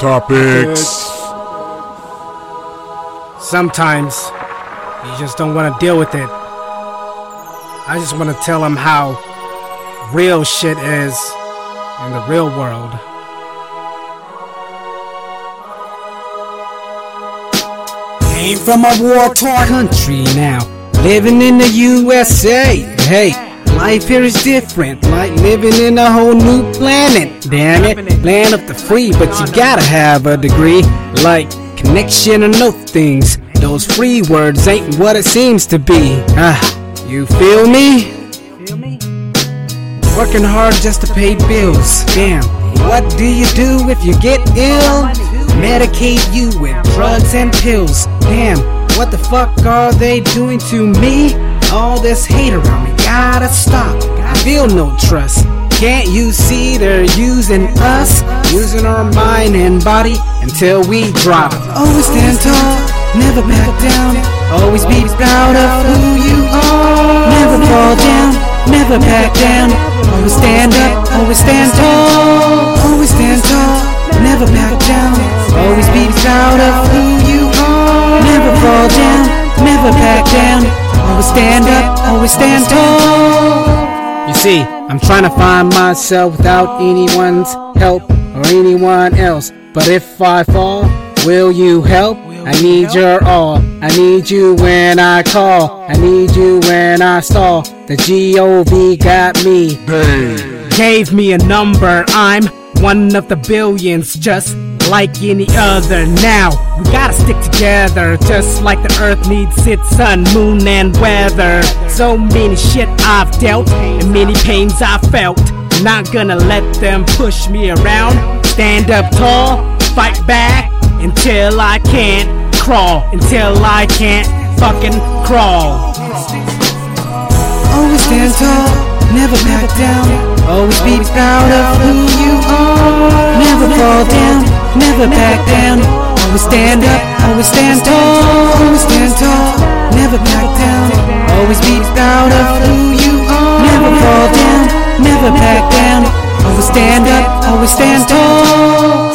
Topics. Sometimes you just don't want to deal with it. I just want to tell them how real shit is in the real world. Came from a war-torn country now, living in the U S A. Hey, life here is different, like living in a whole new planet. Damn it, land of the free, but you gotta have a degree, like connection and no things. Those free words ain't what it seems to be. Ah. You feel me? Working hard just to pay bills. Damn, what do you do if you get ill? Medicate you with drugs and pills. Damn, what the fuck are they doing to me? All this hate around me, gotta stop. I feel no trust. Can't you see they're using us? Using our mind and body until we drop. Always stand tall, never back down, always be proud of who you are. Never fall down, never back down, always stand up, always stand tall. Always stand tall, never back down, always be proud of who you are. Never fall down, never back down, always stand up, always stand tall. You see, I'm trying to find myself without anyone's help or anyone else. But if I fall, will you help? I need your all, I need you when I call, I need you when I stall. The G O V got me, hey. Gave me a number, I'm one of the billions, just like any other. Now, we gotta stick together, just like the earth needs its sun, moon and weather. So many shit I've dealt, and many pains I've felt. Not gonna let them push me around, stand up tall, fight back. Until I can't crawl, until I can't fucking crawl. Always stand tall, never back down, always be proud of who you are. Never fall down, never back down, always stand up, always stand tall. Always stand tall, never back down, always be proud of who you are. Never fall down, never back down, always stand up, always stand tall.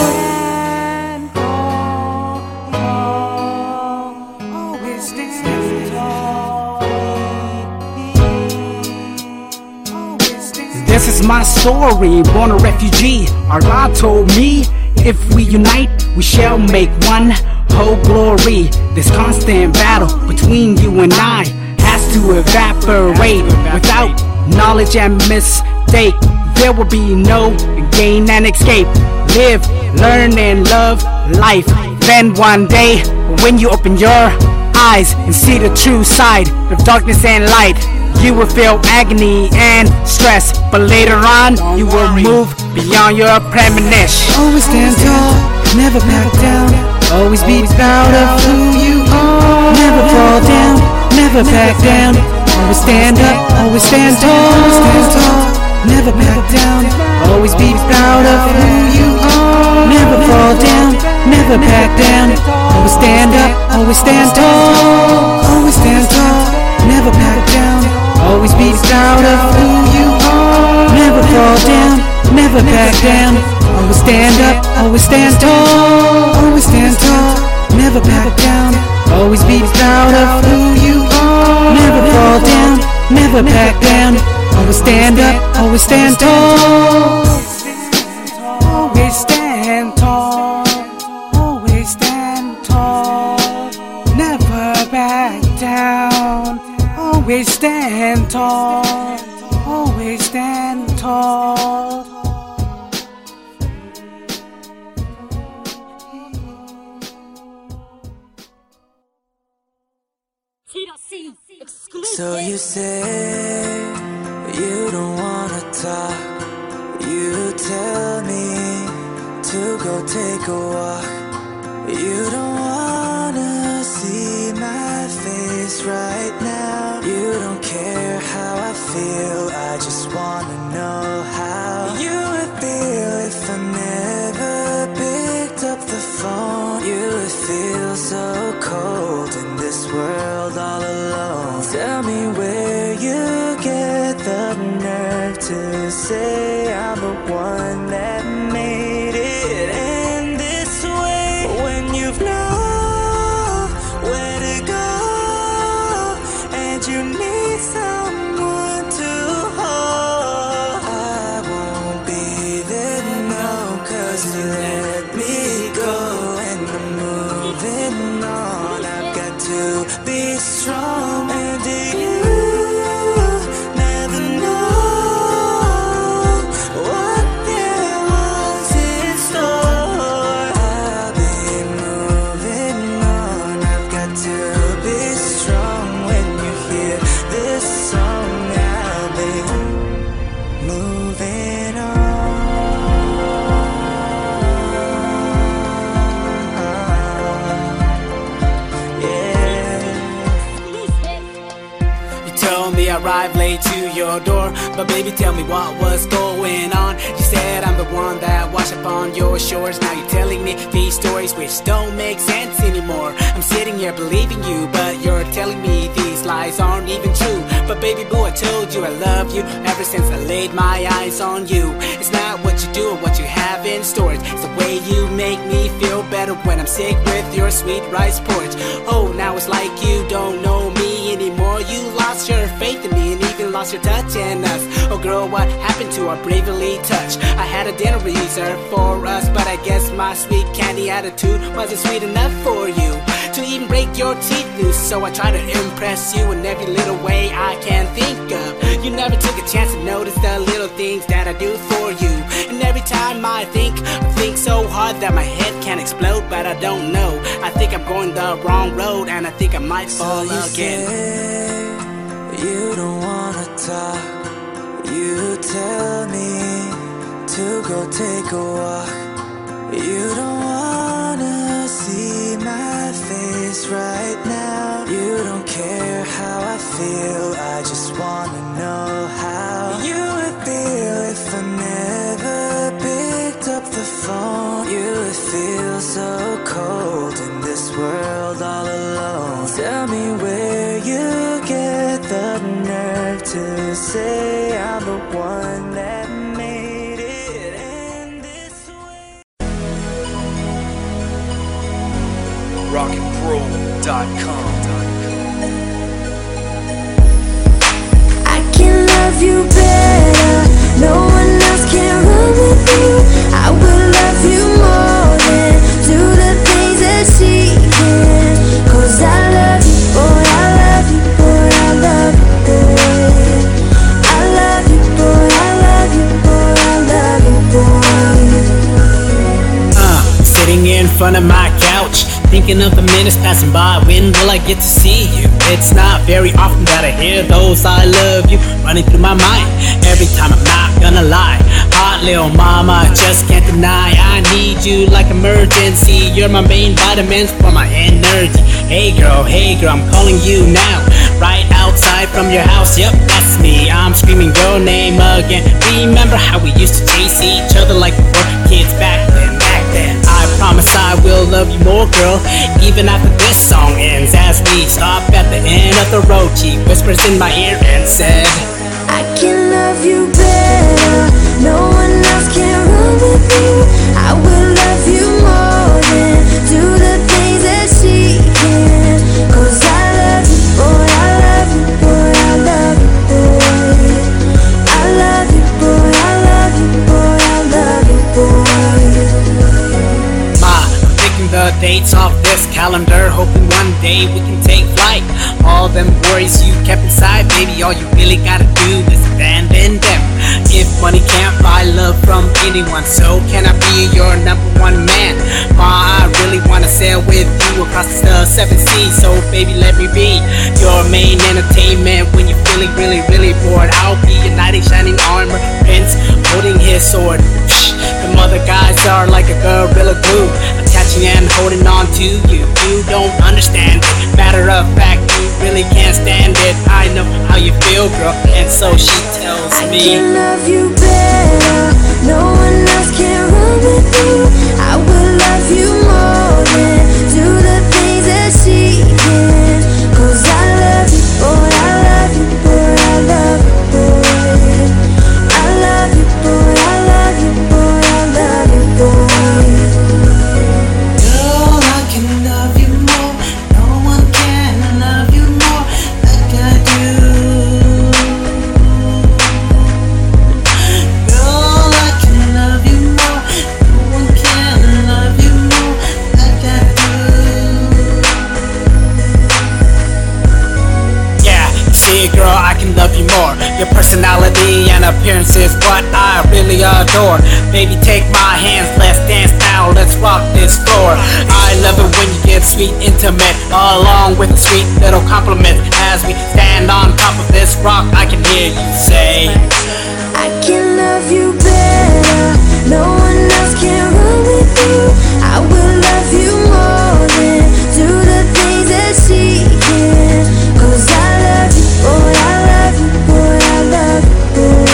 This is my story, born a refugee. Our God told me, if we unite, we shall make one whole glory. This constant battle between you and I has to evaporate. Without knowledge and mistake, there will be no gain and escape. Live, learn and love life. Then one day, when you open your eyes and see the true side of darkness and light, you will feel agony and stress, but later on, you will move beyond your premonition. Always stand tall, never back down, always be proud of who you are. Never fall down, never back down, always stand up, always stand tall. Always stand tall, never back down, always be proud of who you are. Never fall down, never back down, always stand up, always stand tall. Always stand tall, never back down, always be proud of who you are. Never fall down, never back down, always stand up, always stand tall. Always stand tall, never back down, always be proud of who you are. Never fall down, never back down, always stand up, always stand tall. Always stand tall, always stand tall, never back down, always stand tall, always stand tall. So you say you don't wanna talk, you tell me to go take a walk. You don't wanna see my face right now. You don't care how I feel, I just wanna know how you would feel if I never picked up the phone. You would feel so cold in this world all alone. Tell me where you get the nerve to say I'm the one that made it end this to let me go, and I'm moving on. I've got to be strong, and you never know what there was in store. I've been moving on. I've got to be strong. When you hear this song, I've been moving on. I arrived late to your door, but baby tell me what was going on. You said I'm the one that washed up on your shores. Now you're telling me these stories which don't make sense anymore. I'm sitting here believing you, but you're telling me these lies aren't even true. But baby boo, I told you I love you ever since I laid my eyes on you. It's not what you do or what you have in store, it's the way you make me feel better when I'm sick with your sweet rice porridge. Oh, now it's like you don't know me anymore. You lost your faith in me and even lost your touch in us. Oh girl, what happened to our brotherly touch? I had a dinner reserved for us, but I guess my sweet candy attitude wasn't sweet enough for you to even break your teeth loose. So I try to impress you in every little way I can think of. You never took a chance to notice the little things that I do for you. And every time I think, I think so hard that my head can explode, but I don't know. I think I'm going the wrong road, and I think I might fall so again. Say you don't wanna talk. You tell me to go take a walk. You don't wanna see my face right now. You don't care how I feel. I just wanna know how you would feel if I never picked up the phone. You would feel so cold in this world all alone. Tell me where you get the nerve to say I'm the one that made it end this way. rock and pro dot com. You better, no one else can run with you. I will love you more than do the things that she can. Cause I love you, boy, I love you, boy, I love you, boy. I love you, boy, I love you, boy, I love you, boy. Uh, sitting in front of my couch, thinking of the minutes passing by. When will I get to see you? It's not very often that I hear those I love you running through my mind every time. I'm not gonna lie, hot little mama, I just can't deny I need you like emergency. You're my main vitamins for my energy. Hey girl, hey girl, I'm calling you now, right outside from your house. Yep, that's me, I'm screaming your name again. Remember how we used to chase each other like we were kids back then, back then. I promise I will love you more, girl, even after this song ends. As we stop at the end of the road, she whispers in my ear and said, I can love you better, no one else can run with you. I will love you more than do the things that she can. Cause I love you, boy, I love you, boy, I love you, boy. I love you, boy, I love you, boy, I love you, boy. Ma, I'm picking the dates off this calendar, hoping one day we can take flight. All them worries you kept inside, baby, all you really gotta do is abandon them. If money can't buy love from anyone, so can I be your number one man? Ma, I really wanna sail with you across the seven seas, so baby, let me be your main entertainment. When you're feeling really, really bored, I'll be your knight in shining armor, prince holding his sword. The mother guys are like a gorilla glue, attaching and holding on to you. You don't understand it. Matter of fact, you really can't stand it. I know how you feel, girl, and so she tells I me I can love you better, no one else can run with you. I will love you more than do the things that she can. Cause I love you, boy, I love you, boy, I love you, boy. I love you, boy, I love you, boy, I love you, boy. Girl, I can love you more, no one can love you more like I do. Girl, I can love you more, no one can. personality and appearances, but I really adore. Baby, take my hands, let's dance now, let's rock this floor. I love it when you get sweet, intimate, along with a sweet little compliment. As we stand on top of this rock, I can hear you say, I can love you better, no one else can run with you. I will love you more than do the things that she can, cause I love you, boy, I love you, boy,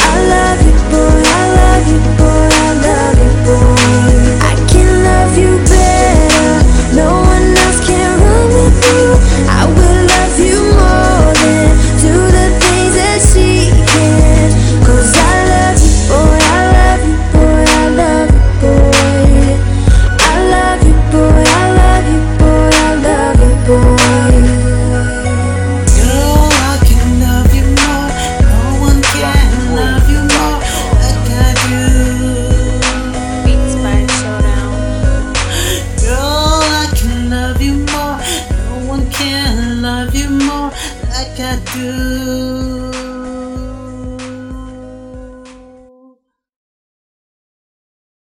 I love you, boy, I love you, boy, I love you, boy, I love you, boy. I can love you better, no one else can run with you. I will love you more than do the things that she can, cause I love you, boy, I love you, boy, I love you, boy, I love you, boy, I love you, boy, I love you, boy. Girl, I can love you more, no one can love you more like I do. Beats by Showdown. Girl, I can love you more, no one can love you more like I do.